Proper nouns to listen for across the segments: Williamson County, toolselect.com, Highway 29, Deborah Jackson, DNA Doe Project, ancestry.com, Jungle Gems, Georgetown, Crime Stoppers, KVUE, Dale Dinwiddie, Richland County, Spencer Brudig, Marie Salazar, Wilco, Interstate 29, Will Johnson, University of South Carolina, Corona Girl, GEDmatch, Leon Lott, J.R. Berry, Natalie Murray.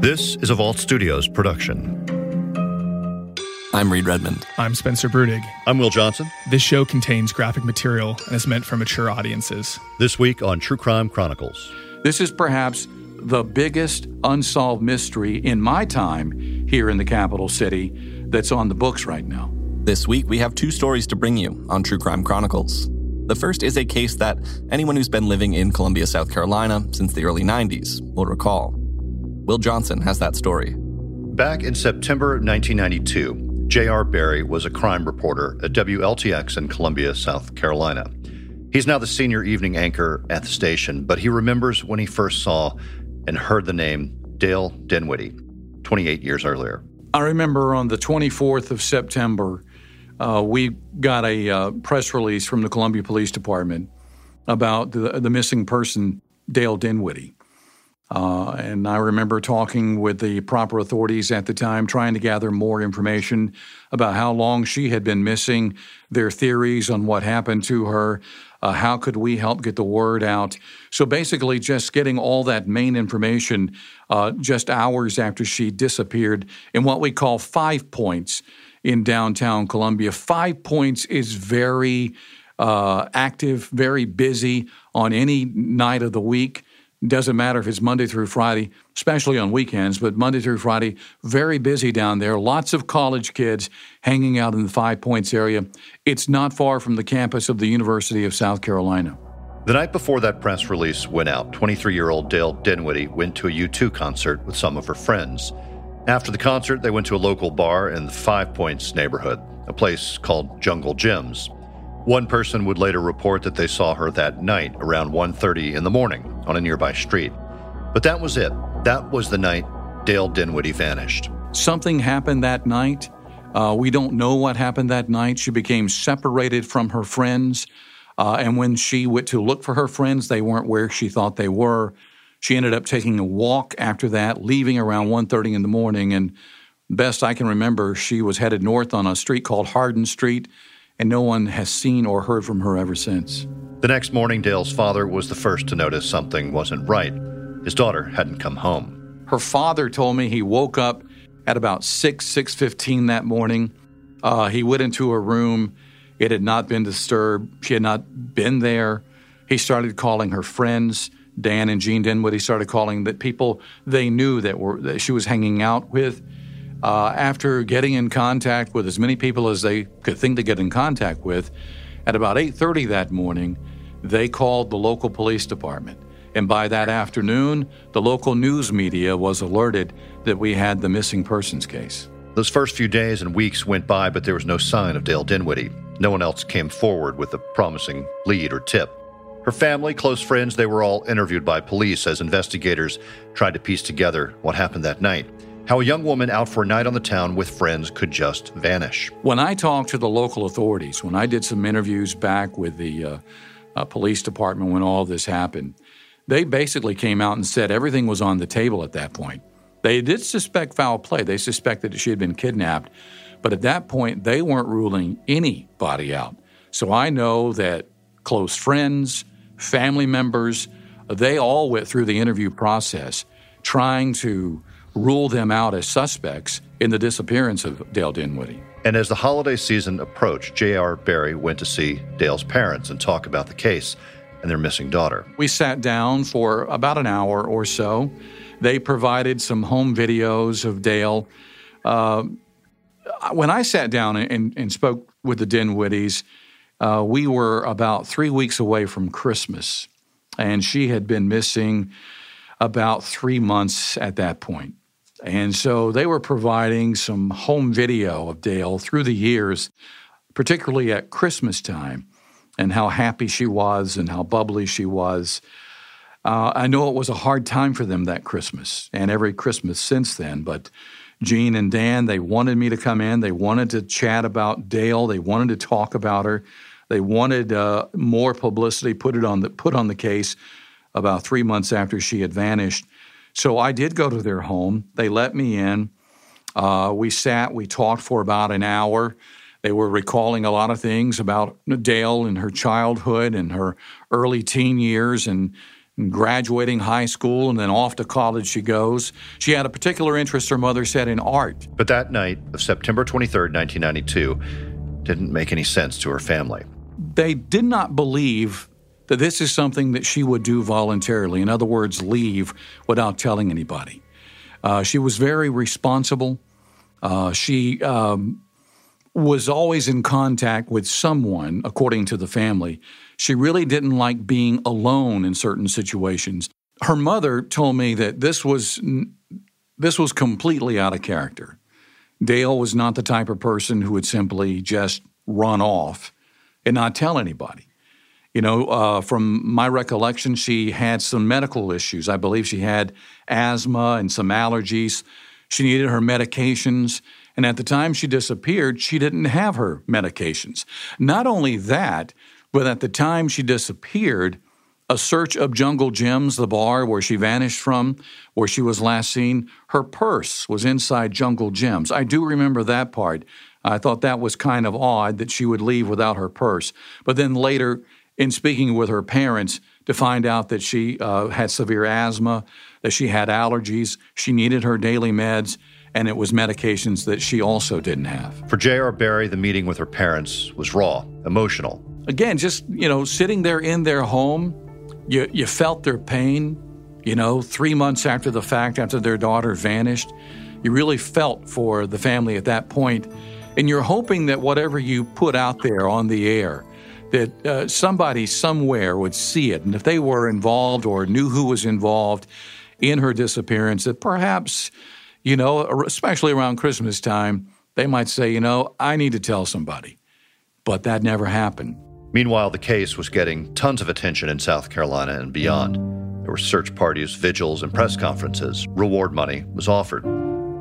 This is a Vault Studios production. I'm Reed Redmond. I'm Spencer Brudig. I'm Will Johnson. This show contains graphic material and is meant for mature audiences. This week on True Crime Chronicles. This is perhaps the biggest unsolved mystery in my time here in the capital city that's on the books right now. This week, we have two stories to bring you on True Crime Chronicles. The first is a case that anyone who's been living in Columbia, South Carolina since the early 90s will recall. Will Johnson has that story. Back in September 1992, J.R. Berry was a crime reporter at WLTX in Columbia, South Carolina. He's now the senior evening anchor at the station, but he remembers when he first saw and heard the name Dale Dinwiddie 28 years earlier. I remember on the 24th of September, we got a press release from the Columbia Police Department about the missing person, Dale Dinwiddie. And I remember talking with the proper authorities at the time, trying to gather more information about how long she had been missing, their theories on what happened to her, how could we help get the word out. So basically just getting all that main information just hours after she disappeared in what we call 5 points in downtown Columbia. 5 points is very active, very busy on any night of the week. Doesn't matter if it's Monday through Friday, especially on weekends, but Monday through Friday, very busy down there. Lots of college kids hanging out in the 5 points area. It's not far from the campus of the University of South Carolina. The night before that press release went out, 23-year-old Dale Dinwiddie went to a U2 concert with some of her friends. After the concert, they went to a local bar in the 5 Points neighborhood, a place called Jungle Gems. One person would later report that they saw her that night around 1:30 in the morning on a nearby street. But that was it. That was the night Dale Dinwiddie vanished. Something happened that night. We don't know what happened that night. She became separated from her friends. And when she went to look for her friends, they weren't where she thought they were. She ended up taking a walk after that, leaving around 1:30 in the morning. And best I can remember, she was headed north on a street called Harden Street, and no one has seen or heard from her ever since. The next morning, Dale's father was the first to notice something wasn't right. His daughter hadn't come home. Her father told me he woke up at about 6:15 that morning. He went into her room. It had not been disturbed. She had not been there. He started calling her friends. Dan and Jean Denwood, he started calling the people they knew that she was hanging out with. After getting in contact with as many people as they could think to get in contact with, at about 8:30 that morning, they called the local police department. And by that afternoon, the local news media was alerted that we had the missing persons case. Those first few days and weeks went by, but there was no sign of Dale Dinwiddie. No one else came forward with a promising lead or tip. Her family, close friends, they were all interviewed by police as investigators tried to piece together what happened that night. How a young woman out for a night on the town with friends could just vanish. When I talked to the local authorities, when I did some interviews back with the police department when all this happened, they basically came out and said everything was on the table at that point. They did suspect foul play. They suspected that she had been kidnapped. But at that point, they weren't ruling anybody out. So I know that close friends, family members, they all went through the interview process trying to rule them out as suspects in the disappearance of Dale Dinwiddie. And as the holiday season approached, J.R. Berry went to see Dale's parents and talk about the case and their missing daughter. We sat down for about an hour or so. They provided some home videos of Dale. When I sat down and spoke with the Dinwiddies, we were about 3 weeks away from Christmas, and she had been missing about 3 months at that point. And so they were providing some home video of Dale through the years, particularly at Christmas time, and how happy she was and how bubbly she was. I know it was a hard time for them that Christmas and every Christmas since then, but Jean and Dan, they wanted me to come in. They wanted to chat about Dale. They wanted to talk about her. They wanted more publicity, put on the case about 3 months after she had vanished. So I did go to their home. They let me in. We talked for about an hour. They were recalling a lot of things about Dale and her childhood and her early teen years and graduating high school, and then off to college she goes. She had a particular interest, her mother said, in art. But that night of September 23rd, 1992, didn't make any sense to her family. They did not believe that this is something that she would do voluntarily. In other words, leave without telling anybody. She was very responsible. She was always in contact with someone, according to the family. She really didn't like being alone in certain situations. Her mother told me that this was completely out of character. Dale was not the type of person who would simply just run off and not tell anybody. You know, from my recollection, she had some medical issues. I believe she had asthma and some allergies. She needed her medications. And at the time she disappeared, she didn't have her medications. Not only that, but at the time she disappeared, a search of Jungle Gems, the bar where she vanished from, where she was last seen, her purse was inside Jungle Gems. I do remember that part. I thought that was kind of odd that she would leave without her purse. But then later, in speaking with her parents, to find out that she had severe asthma, that she had allergies, she needed her daily meds, and it was medications that she also didn't have. For J.R. Berry, the meeting with her parents was raw, emotional. Again, just, you know, sitting there in their home, you felt their pain, you know, 3 months after the fact, after their daughter vanished. You really felt for the family at that point, and you're hoping that whatever you put out there on the air, that somebody somewhere would see it. And if they were involved or knew who was involved in her disappearance, that perhaps, you know, especially around Christmas time, they might say, you know, I need to tell somebody. But that never happened. Meanwhile, the case was getting tons of attention in South Carolina and beyond. There were search parties, vigils, and press conferences. Reward money was offered.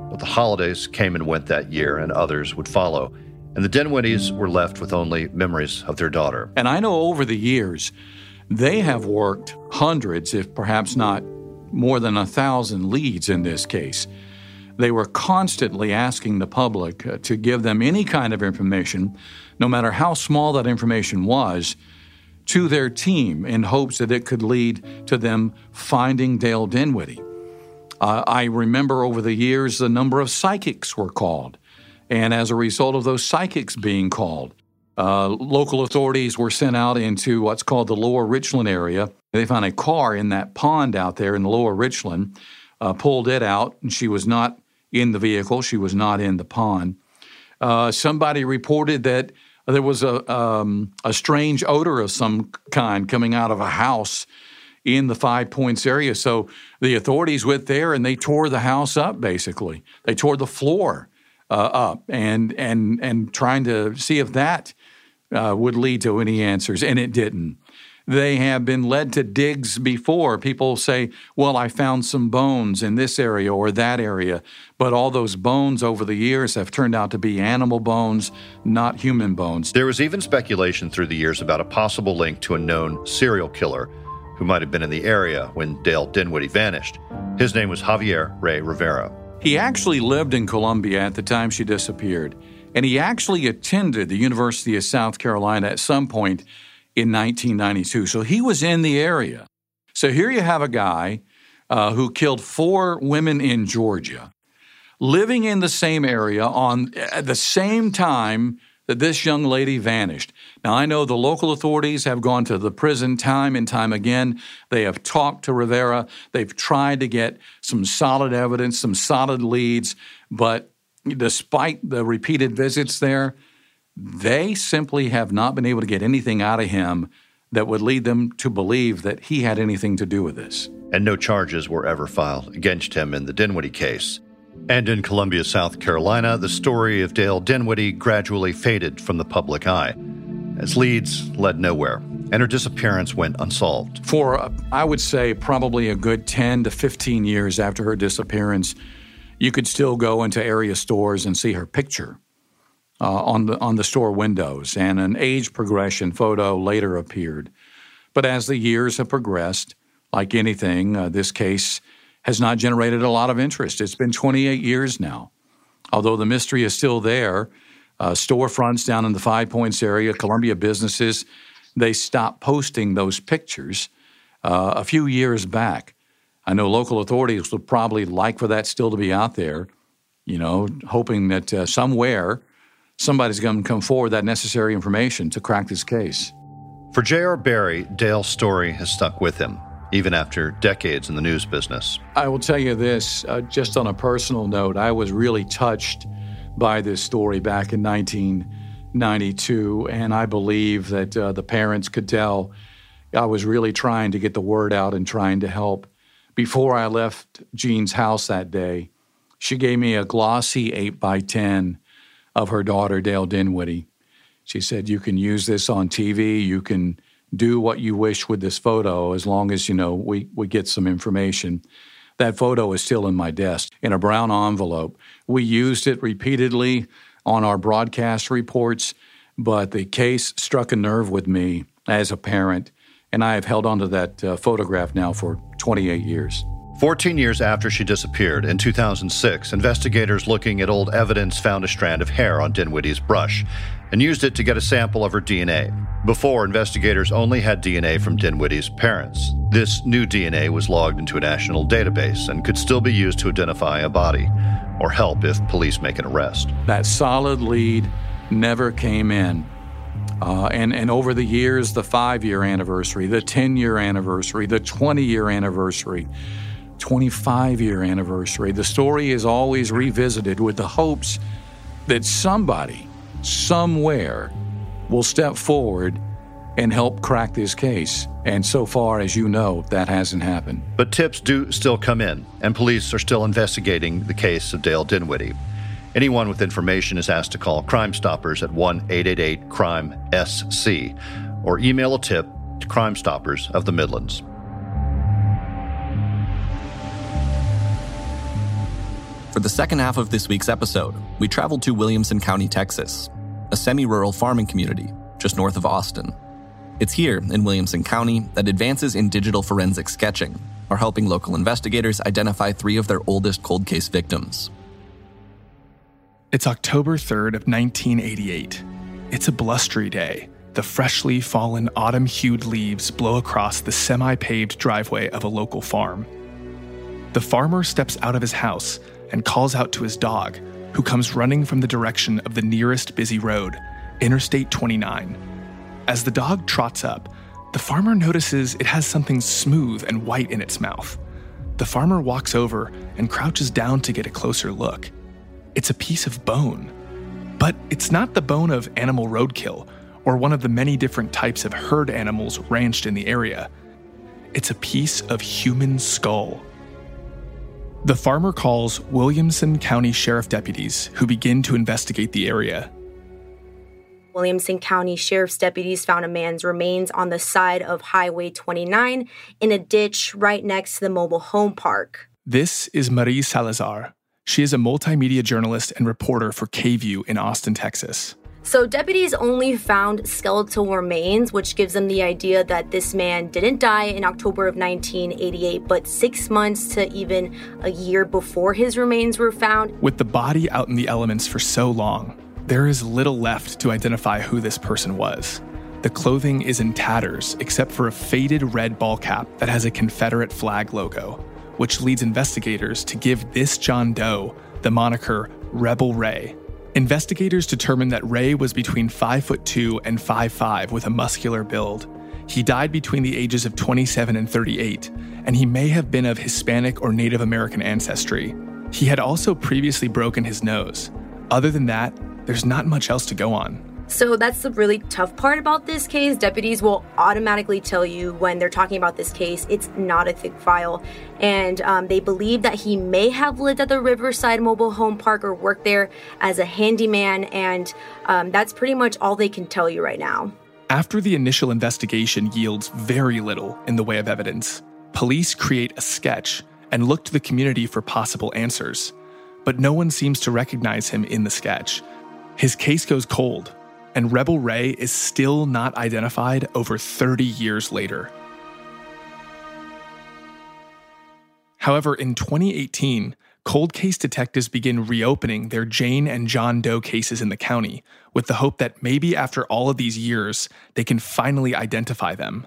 But the holidays came and went that year, and others would follow. And the Dinwiddies were left with only memories of their daughter. And I know over the years, they have worked hundreds, if perhaps not more than 1,000 leads in this case. They were constantly asking the public to give them any kind of information, no matter how small that information was, to their team in hopes that it could lead to them finding Dale Dinwiddie. I remember over the years, the number of psychics were called. And as a result of those psychics being called, local authorities were sent out into what's called the Lower Richland area. They found a car in that pond out there in the Lower Richland, pulled it out, and she was not in the vehicle. She was not in the pond. Somebody reported that there was a strange odor of some kind coming out of a house in the Five Points area. So the authorities went there, and they tore the house up, basically. They tore the floor up and trying to see if that would lead to any answers, and it didn't. They have been led to digs before. People say, well, I found some bones in this area or that area, but all those bones over the years have turned out to be animal bones, not human bones. There was even speculation through the years about a possible link to a known serial killer who might have been in the area when Dale Dinwiddie vanished. His name was Javier Ray Rivera. He actually lived in Colombia at the time she disappeared, and he actually attended the University of South Carolina at some point in 1992. So he was in the area. So here you have a guy who killed 4 women in Georgia, living in the same area at the same time that this young lady vanished. Now, I know the local authorities have gone to the prison time and time again. They have talked to Rivera. They've tried to get some solid evidence, some solid leads. But despite the repeated visits there, they simply have not been able to get anything out of him that would lead them to believe that he had anything to do with this. And no charges were ever filed against him in the Dinwiddie case. And in Columbia, South Carolina, the story of Dale Dinwiddie gradually faded from the public eye, as leads led nowhere, and her disappearance went unsolved. For, I would say, probably a good 10 to 15 years after her disappearance, you could still go into area stores and see her picture on the store windows, and an age progression photo later appeared. But as the years have progressed, like anything, this case has not generated a lot of interest. It's been 28 years now. Although the mystery is still there, storefronts down in the Five Points area, Columbia businesses, they stopped posting those pictures a few years back. I know local authorities would probably like for that still to be out there, you know, hoping that somewhere somebody's going to come forward that necessary information to crack this case. For J.R. Berry, Dale's story has stuck with him, even after decades in the news business. I will tell you this, just on a personal note, I was really touched by this story back in 1992, and I believe that the parents could tell I was really trying to get the word out and trying to help. Before I left Jean's house that day, she gave me a glossy 8x10 of her daughter, Dale Dinwiddie. She said, you can use this on TV, you can do what you wish with this photo as long as, you know, we get some information. That photo is still in my desk in a brown envelope. We used it repeatedly on our broadcast reports, but the case struck a nerve with me as a parent, and I have held onto that photograph now for 28 years. 14 years after she disappeared, in 2006, investigators looking at old evidence found a strand of hair on Dinwiddie's brush and used it to get a sample of her DNA. Before, investigators only had DNA from Dinwiddie's parents. This new DNA was logged into a national database and could still be used to identify a body or help if police make an arrest. That solid lead never came in. And over the years, the 5-year anniversary, the 10-year anniversary, the 20-year anniversary, 25-year anniversary, the story is always revisited with the hopes that somebody, somewhere, will step forward and help crack this case. And so far, as you know, that hasn't happened. But tips do still come in, and police are still investigating the case of Dale Dinwiddie. Anyone with information is asked to call Crime Stoppers at 1-888-CRIME-SC or email a tip to Crime Stoppers of the Midlands. For the second half of this week's episode, we traveled to Williamson County, Texas, a semi-rural farming community just north of Austin. It's here in Williamson County that advances in digital forensic sketching are helping local investigators identify 3 of their oldest cold case victims. It's October 3rd of 1988. It's a blustery day. The freshly fallen autumn-hued leaves blow across the semi-paved driveway of a local farm. The farmer steps out of his house and calls out to his dog, who comes running from the direction of the nearest busy road, Interstate 29. As the dog trots up, the farmer notices it has something smooth and white in its mouth. The farmer walks over and crouches down to get a closer look. It's a piece of bone, but it's not the bone of animal roadkill or one of the many different types of herd animals ranched in the area. It's a piece of human skull. The farmer calls Williamson County Sheriff deputies who begin to investigate the area. Williamson County Sheriff's deputies found a man's remains on the side of Highway 29 in a ditch right next to the mobile home park. This is Marie Salazar. She is a multimedia journalist and reporter for KVUE in Austin, Texas. So deputies only found skeletal remains, which gives them the idea that this man didn't die in October of 1988, but 6 months to even a year before his remains were found. With the body out in the elements for so long, there is little left to identify who this person was. The clothing is in tatters, except for a faded red ball cap that has a Confederate flag logo, which leads investigators to give this John Doe the moniker Rebel Ray. Investigators determined that Ray was between 5'2" and 5'5" with a muscular build. He died between the ages of 27 and 38, and he may have been of Hispanic or Native American ancestry. He had also previously broken his nose. Other than that, there's not much else to go on. So that's the really tough part about this case. Deputies will automatically tell you when they're talking about this case, it's not a thick file. And they believe that he may have lived at the Riverside Mobile Home Park or worked there as a handyman. And that's pretty much all they can tell you right now. After the initial investigation yields very little in the way of evidence, police create a sketch and look to the community for possible answers. But no one seems to recognize him in the sketch. His case goes cold, and Rebel Ray is still not identified over 30 years later. However, in 2018, cold case detectives begin reopening their Jane and John Doe cases in the county with the hope that maybe after all of these years, they can finally identify them.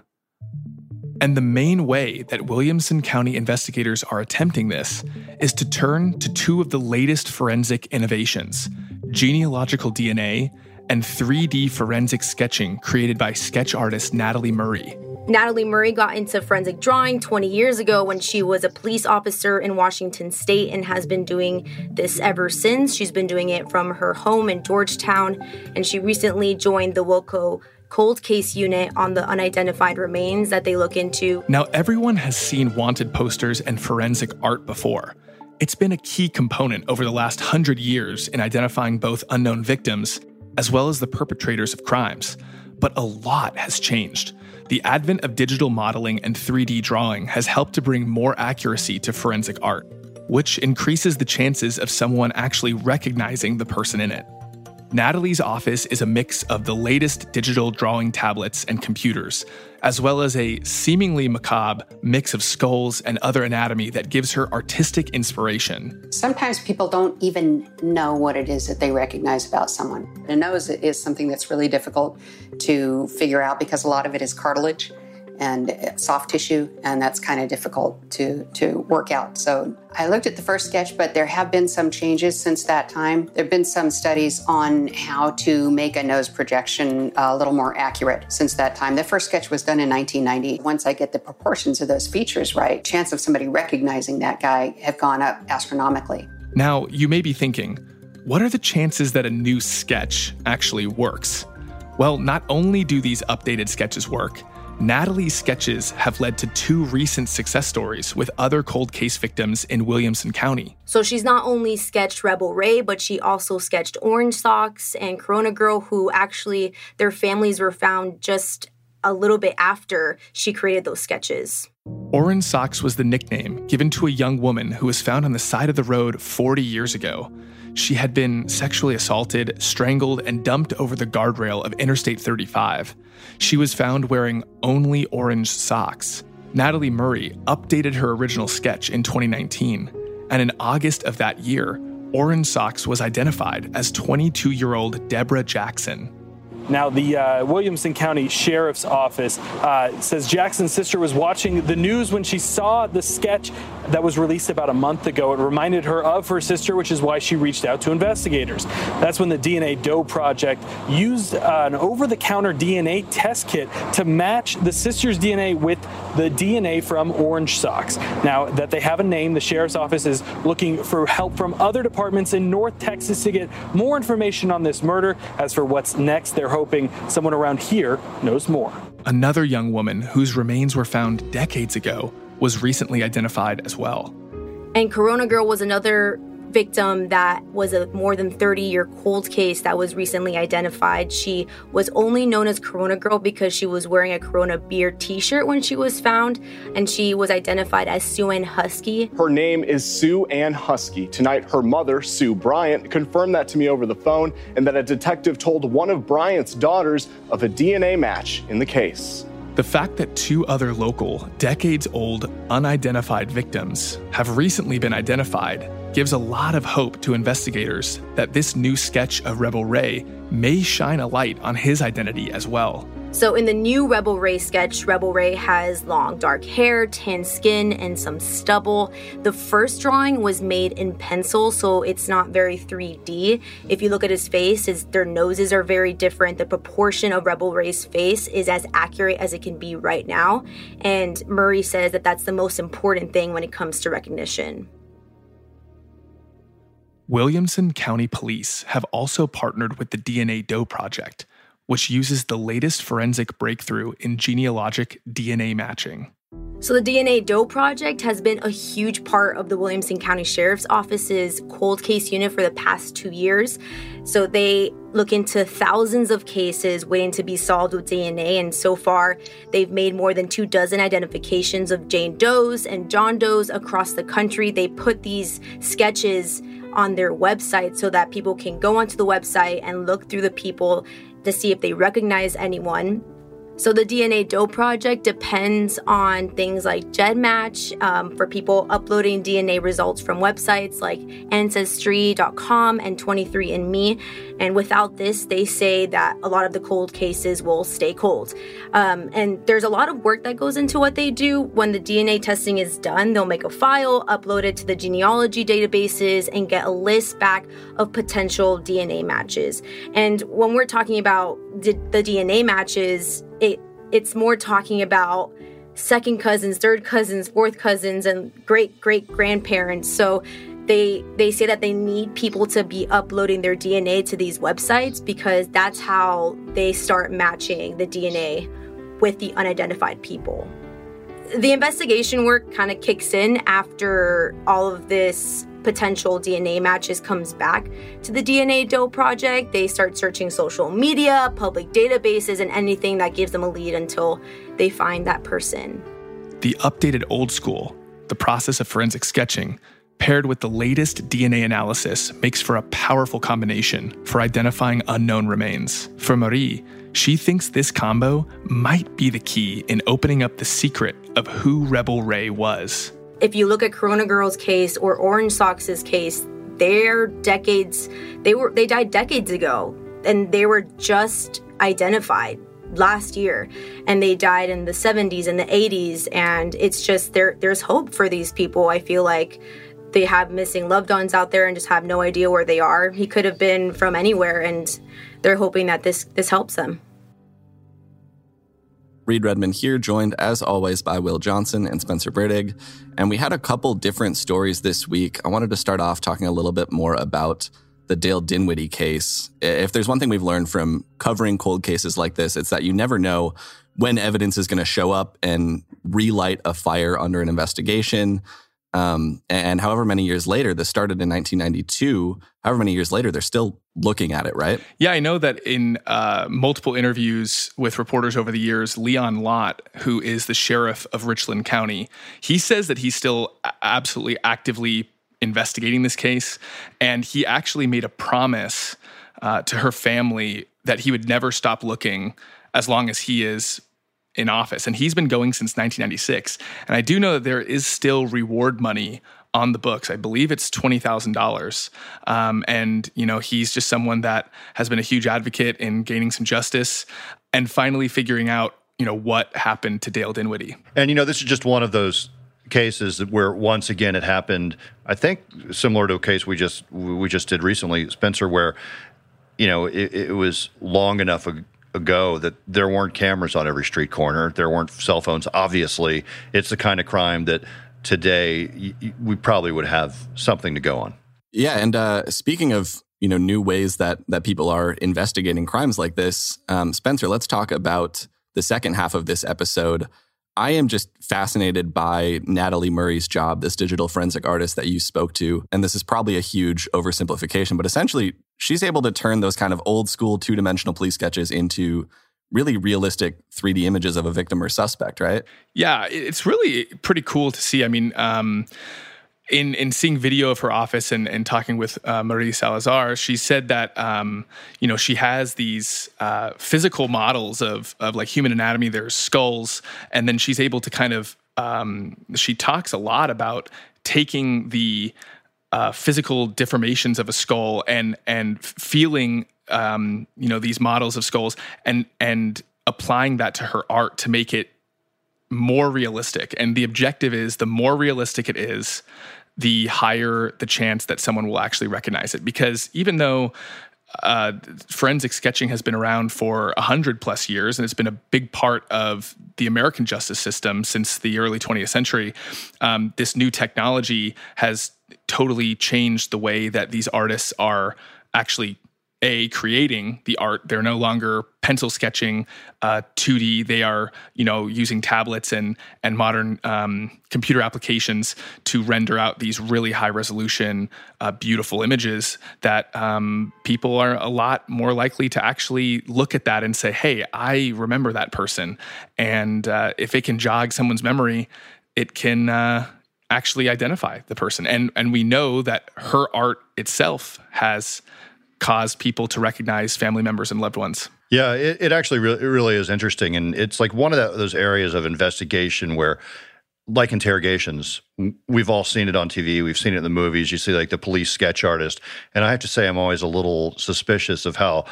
And the main way that Williamson County investigators are attempting this is to turn to two of the latest forensic innovations, genealogical DNA and 3D forensic sketching created by sketch artist Natalie Murray. Natalie Murray got into forensic drawing 20 years ago when she was a police officer in Washington State and has been doing this ever since. She's been doing it from her home in Georgetown, and she recently joined the Wilco cold case unit on the unidentified remains that they look into. Now, everyone has seen wanted posters and forensic art before. It's been a key component over the last 100 years in identifying both unknown victims as well as the perpetrators of crimes. But a lot has changed. The advent of digital modeling and 3D drawing has helped to bring more accuracy to forensic art, which increases the chances of someone actually recognizing the person in it. Natalie's office is a mix of the latest digital drawing tablets and computers, as well as a seemingly macabre mix of skulls and other anatomy that gives her artistic inspiration. Sometimes people don't even know what it is that they recognize about someone. A nose is something that's really difficult to figure out because a lot of it is cartilage and soft tissue, and that's kind of difficult to work out. So I looked at the first sketch, but there have been some changes since that time. There have been some studies on how to make a nose projection a little more accurate since that time. The first sketch was done in 1990. Once I get the proportions of those features right, chance of somebody recognizing that guy have gone up astronomically. Now, you may be thinking, what are the chances that a new sketch actually works? Well, not only do these updated sketches work, Natalie's sketches have led to two recent success stories with other cold case victims in Williamson County. So she's not only sketched Rebel Ray, but she also sketched Orange Socks and Corona Girl, who actually their families were found just a little bit after she created those sketches. Orange Socks was the nickname given to a young woman who was found on the side of the road 40 years ago. She had been sexually assaulted, strangled, and dumped over the guardrail of Interstate 35. She was found wearing only orange socks. Natalie Murray updated her original sketch in 2019, and in August of that year, Orange Socks was identified as 22-year-old Deborah Jackson. Now, the Williamson County Sheriff's Office says Jackson's sister was watching the news when she saw the sketch that was released about a month ago. It reminded her of her sister, which is why she reached out to investigators. That's when the DNA Doe Project used an over-the-counter DNA test kit to match the sister's DNA with the DNA from Orange Socks. Now that they have a name, the Sheriff's Office is looking for help from other departments in North Texas to get more information on this murder. As for what's next, they're hoping someone around here knows more. Another young woman whose remains were found decades ago was recently identified as well. And Corona Girl was another victim that was a more than 30-year cold case that was recently identified. She was only known as Corona Girl because she was wearing a Corona beer t-shirt when she was found, and she was identified as Sue Ann Husky. Her name is Sue Ann Husky. Tonight, her mother, Sue Bryant, confirmed that to me over the phone, and that a detective told one of Bryant's daughters of a DNA match in the case. The fact that two other local, decades-old, unidentified victims have recently been identified gives a lot of hope to investigators that this new sketch of Rebel Ray may shine a light on his identity as well. So in the new Rebel Ray sketch, Rebel Ray has long dark hair, tan skin, and some stubble. The first drawing was made in pencil, so it's not very 3D. If you look at his face, their noses are very different. The proportion of Rebel Ray's face is as accurate as it can be right now. And Murray says that that's the most important thing when it comes to recognition. Williamson County Police have also partnered with the DNA Doe Project, which uses the latest forensic breakthrough in genealogic DNA matching. So the DNA Doe Project has been a huge part of the Williamson County Sheriff's Office's cold case unit for the past 2 years. So they look into thousands of cases waiting to be solved with DNA, and so far they've made more than 24 identifications of Jane Does and John Does across the country. They put these sketches on their website so that people can go onto the website and look through the people to see if they recognize anyone. So the DNA Doe Project depends on things like GEDmatch for people uploading DNA results from websites like Ancestry.com and 23andMe. And without this, they say that a lot of the cold cases will stay cold. And there's a lot of work that goes into what they do. When the DNA testing is done, they'll make a file, upload it to the genealogy databases, and get a list back of potential DNA matches. And when we're talking about the DNA matches, it's more talking about second cousins, third cousins, fourth cousins, and great-great-grandparents. So they say that they need people to be uploading their DNA to these websites because that's how they start matching the DNA with the unidentified people. The investigation work kind of kicks in after all of this potential DNA matches comes back to the DNA Doe Project. They start searching social media, public databases, and anything that gives them a lead until they find that person. The updated old school, the process of forensic sketching, paired with the latest DNA analysis makes for a powerful combination for identifying unknown remains. For Marie, she thinks this combo might be the key in opening up the secret of who Rebel Ray was. If you look at Corona Girl's case or Orange Socks' case, they died decades ago, and they were just identified last year, and they died in the 70s and the 80s, and it's just there's hope for these people. I feel like they have missing loved ones out there and just have no idea where they are. He could have been from anywhere, and they're hoping that this helps them. Reed Redmond here, joined as always by Will Johnson and Spencer Brudig. And we had a couple different stories this week. I wanted to start off talking a little bit more about the Dale Dinwiddie case. If there's one thing we've learned from covering cold cases like this, it's that you never know when evidence is going to show up and relight a fire under an investigation. And however many years later, this started in 1992, however many years later, they're still looking at it, right? Yeah, I know that in multiple interviews with reporters over the years, Leon Lott, who is the sheriff of Richland County, he says that he's still absolutely actively investigating this case. And he actually made a promise to her family that he would never stop looking as long as he is in office, and he's been going since 1996. And I do know that there is still reward money on the books. I believe it's $20,000. And, you know, he's just someone that has been a huge advocate in gaining some justice and finally figuring out, you know, what happened to Dale Dinwiddie. And, you know, this is just one of those cases where once again it happened, I think, similar to a case we just did recently, Spencer, where, you know, it was long enough ago that there weren't cameras on every street corner. There weren't cell phones. Obviously, it's the kind of crime that today we probably would have something to go on. Yeah, and speaking of, you know, new ways that people are investigating crimes like this, Spencer, let's talk about the second half of this episode. I am just fascinated by Natalie Murray's job, this digital forensic artist that you spoke to. And this is probably a huge oversimplification, but essentially she's able to turn those kind of old school two-dimensional police sketches into really realistic 3D images of a victim or suspect, right? Yeah, it's really pretty cool to see. I mean, in seeing video of her office and talking with Marie Salazar, she said that, you know, she has these physical models of like human anatomy, there's skulls, and then she's able to kind of, she talks a lot about taking the physical deformations of a skull and feeling, you know, these models of skulls and applying that to her art to make it more realistic. And the objective is the more realistic it is, the higher the chance that someone will actually recognize it. Because even though forensic sketching has been around for 100+ years, and it's been a big part of the American justice system since the early 20th century, this new technology has totally changed the way that these artists are actually creating the art. They're no longer pencil sketching 2D. They are, you know, using tablets and modern computer applications to render out these really high resolution, beautiful images that people are a lot more likely to actually look at that and say, "Hey, I remember that person." And if it can jog someone's memory, it can actually identify the person. And we know that her art itself has caused people to recognize family members and loved ones. Yeah, it actually really is interesting. And it's like one of those areas of investigation where, like interrogations, we've all seen it on TV. We've seen it in the movies. You see like the police sketch artist. And I have to say I'm always a little suspicious of how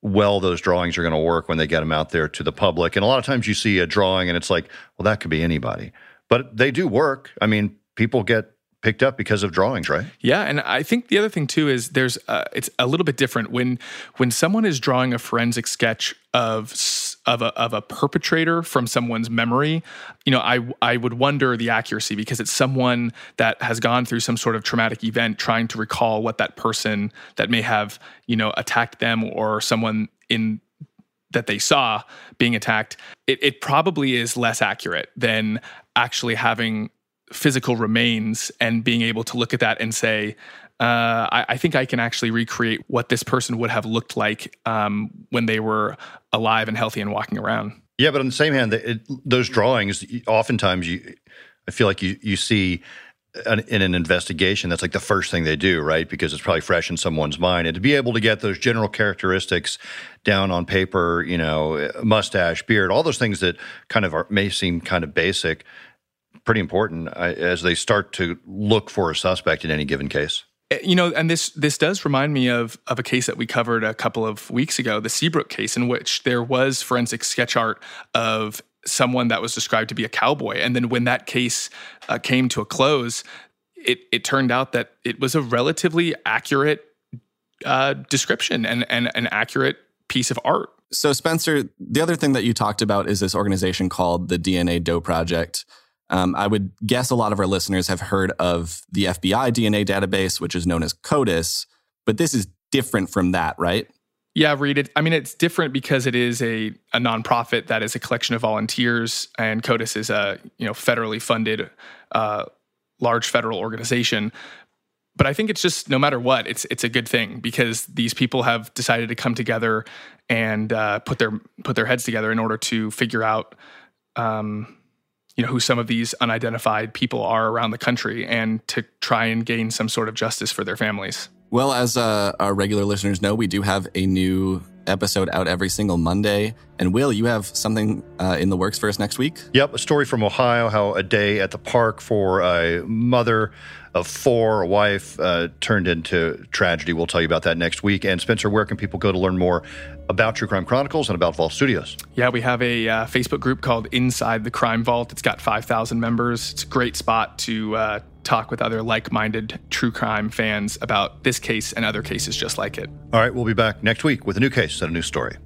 well those drawings are going to work when they get them out there to the public. And a lot of times you see a drawing and it's like, well, that could be anybody. But they do work. I mean, people get picked up because of drawings, right? Yeah, and I think the other thing too is there's it's a little bit different when someone is drawing a forensic sketch of a perpetrator from someone's memory. You know, I would wonder the accuracy because it's someone that has gone through some sort of traumatic event trying to recall what that person that may have, you know, attacked them or someone in that they saw being attacked. It probably is less accurate than actually having physical remains and being able to look at that and say, I think I can actually recreate what this person would have looked like when they were alive and healthy and walking around. Yeah, but on the same hand, those drawings, oftentimes I feel like you see in an investigation, that's like the first thing they do, right? Because it's probably fresh in someone's mind. And to be able to get those general characteristics down on paper, you know, mustache, beard, all those things that kind of may seem kind of basic, pretty important as they start to look for a suspect in any given case. You know, and this does remind me of a case that we covered a couple of weeks ago, the Seabrook case, in which there was forensic sketch art of someone that was described to be a cowboy. And then when that case came to a close, it turned out that it was a relatively accurate description and an accurate piece of art. So, Spencer, the other thing that you talked about is this organization called the DNA Doe Project. I would guess a lot of our listeners have heard of the FBI DNA database, which is known as CODIS, but this is different from that, right? Yeah, Reed. It's different because it is a nonprofit that is a collection of volunteers, and CODIS is a federally funded, large federal organization. But I think it's just no matter what, it's a good thing because these people have decided to come together and put their heads together in order to figure out who some of these unidentified people are around the country and to try and gain some sort of justice for their families. Well, as our regular listeners know, we do have a new episode out every single Monday. And Will, you have something in the works for us next week? Yep, a story from Ohio, how a day at the park for a mother of four, a wife, turned into tragedy. We'll tell you about that next week. And Spencer, where can people go to learn more about True Crime Chronicles and about Vault Studios? Yeah, we have a Facebook group called Inside the Crime Vault. It's got 5,000 members. It's a great spot to talk with other like-minded true crime fans about this case and other cases just like it. All right, we'll be back next week with a new case and a new story.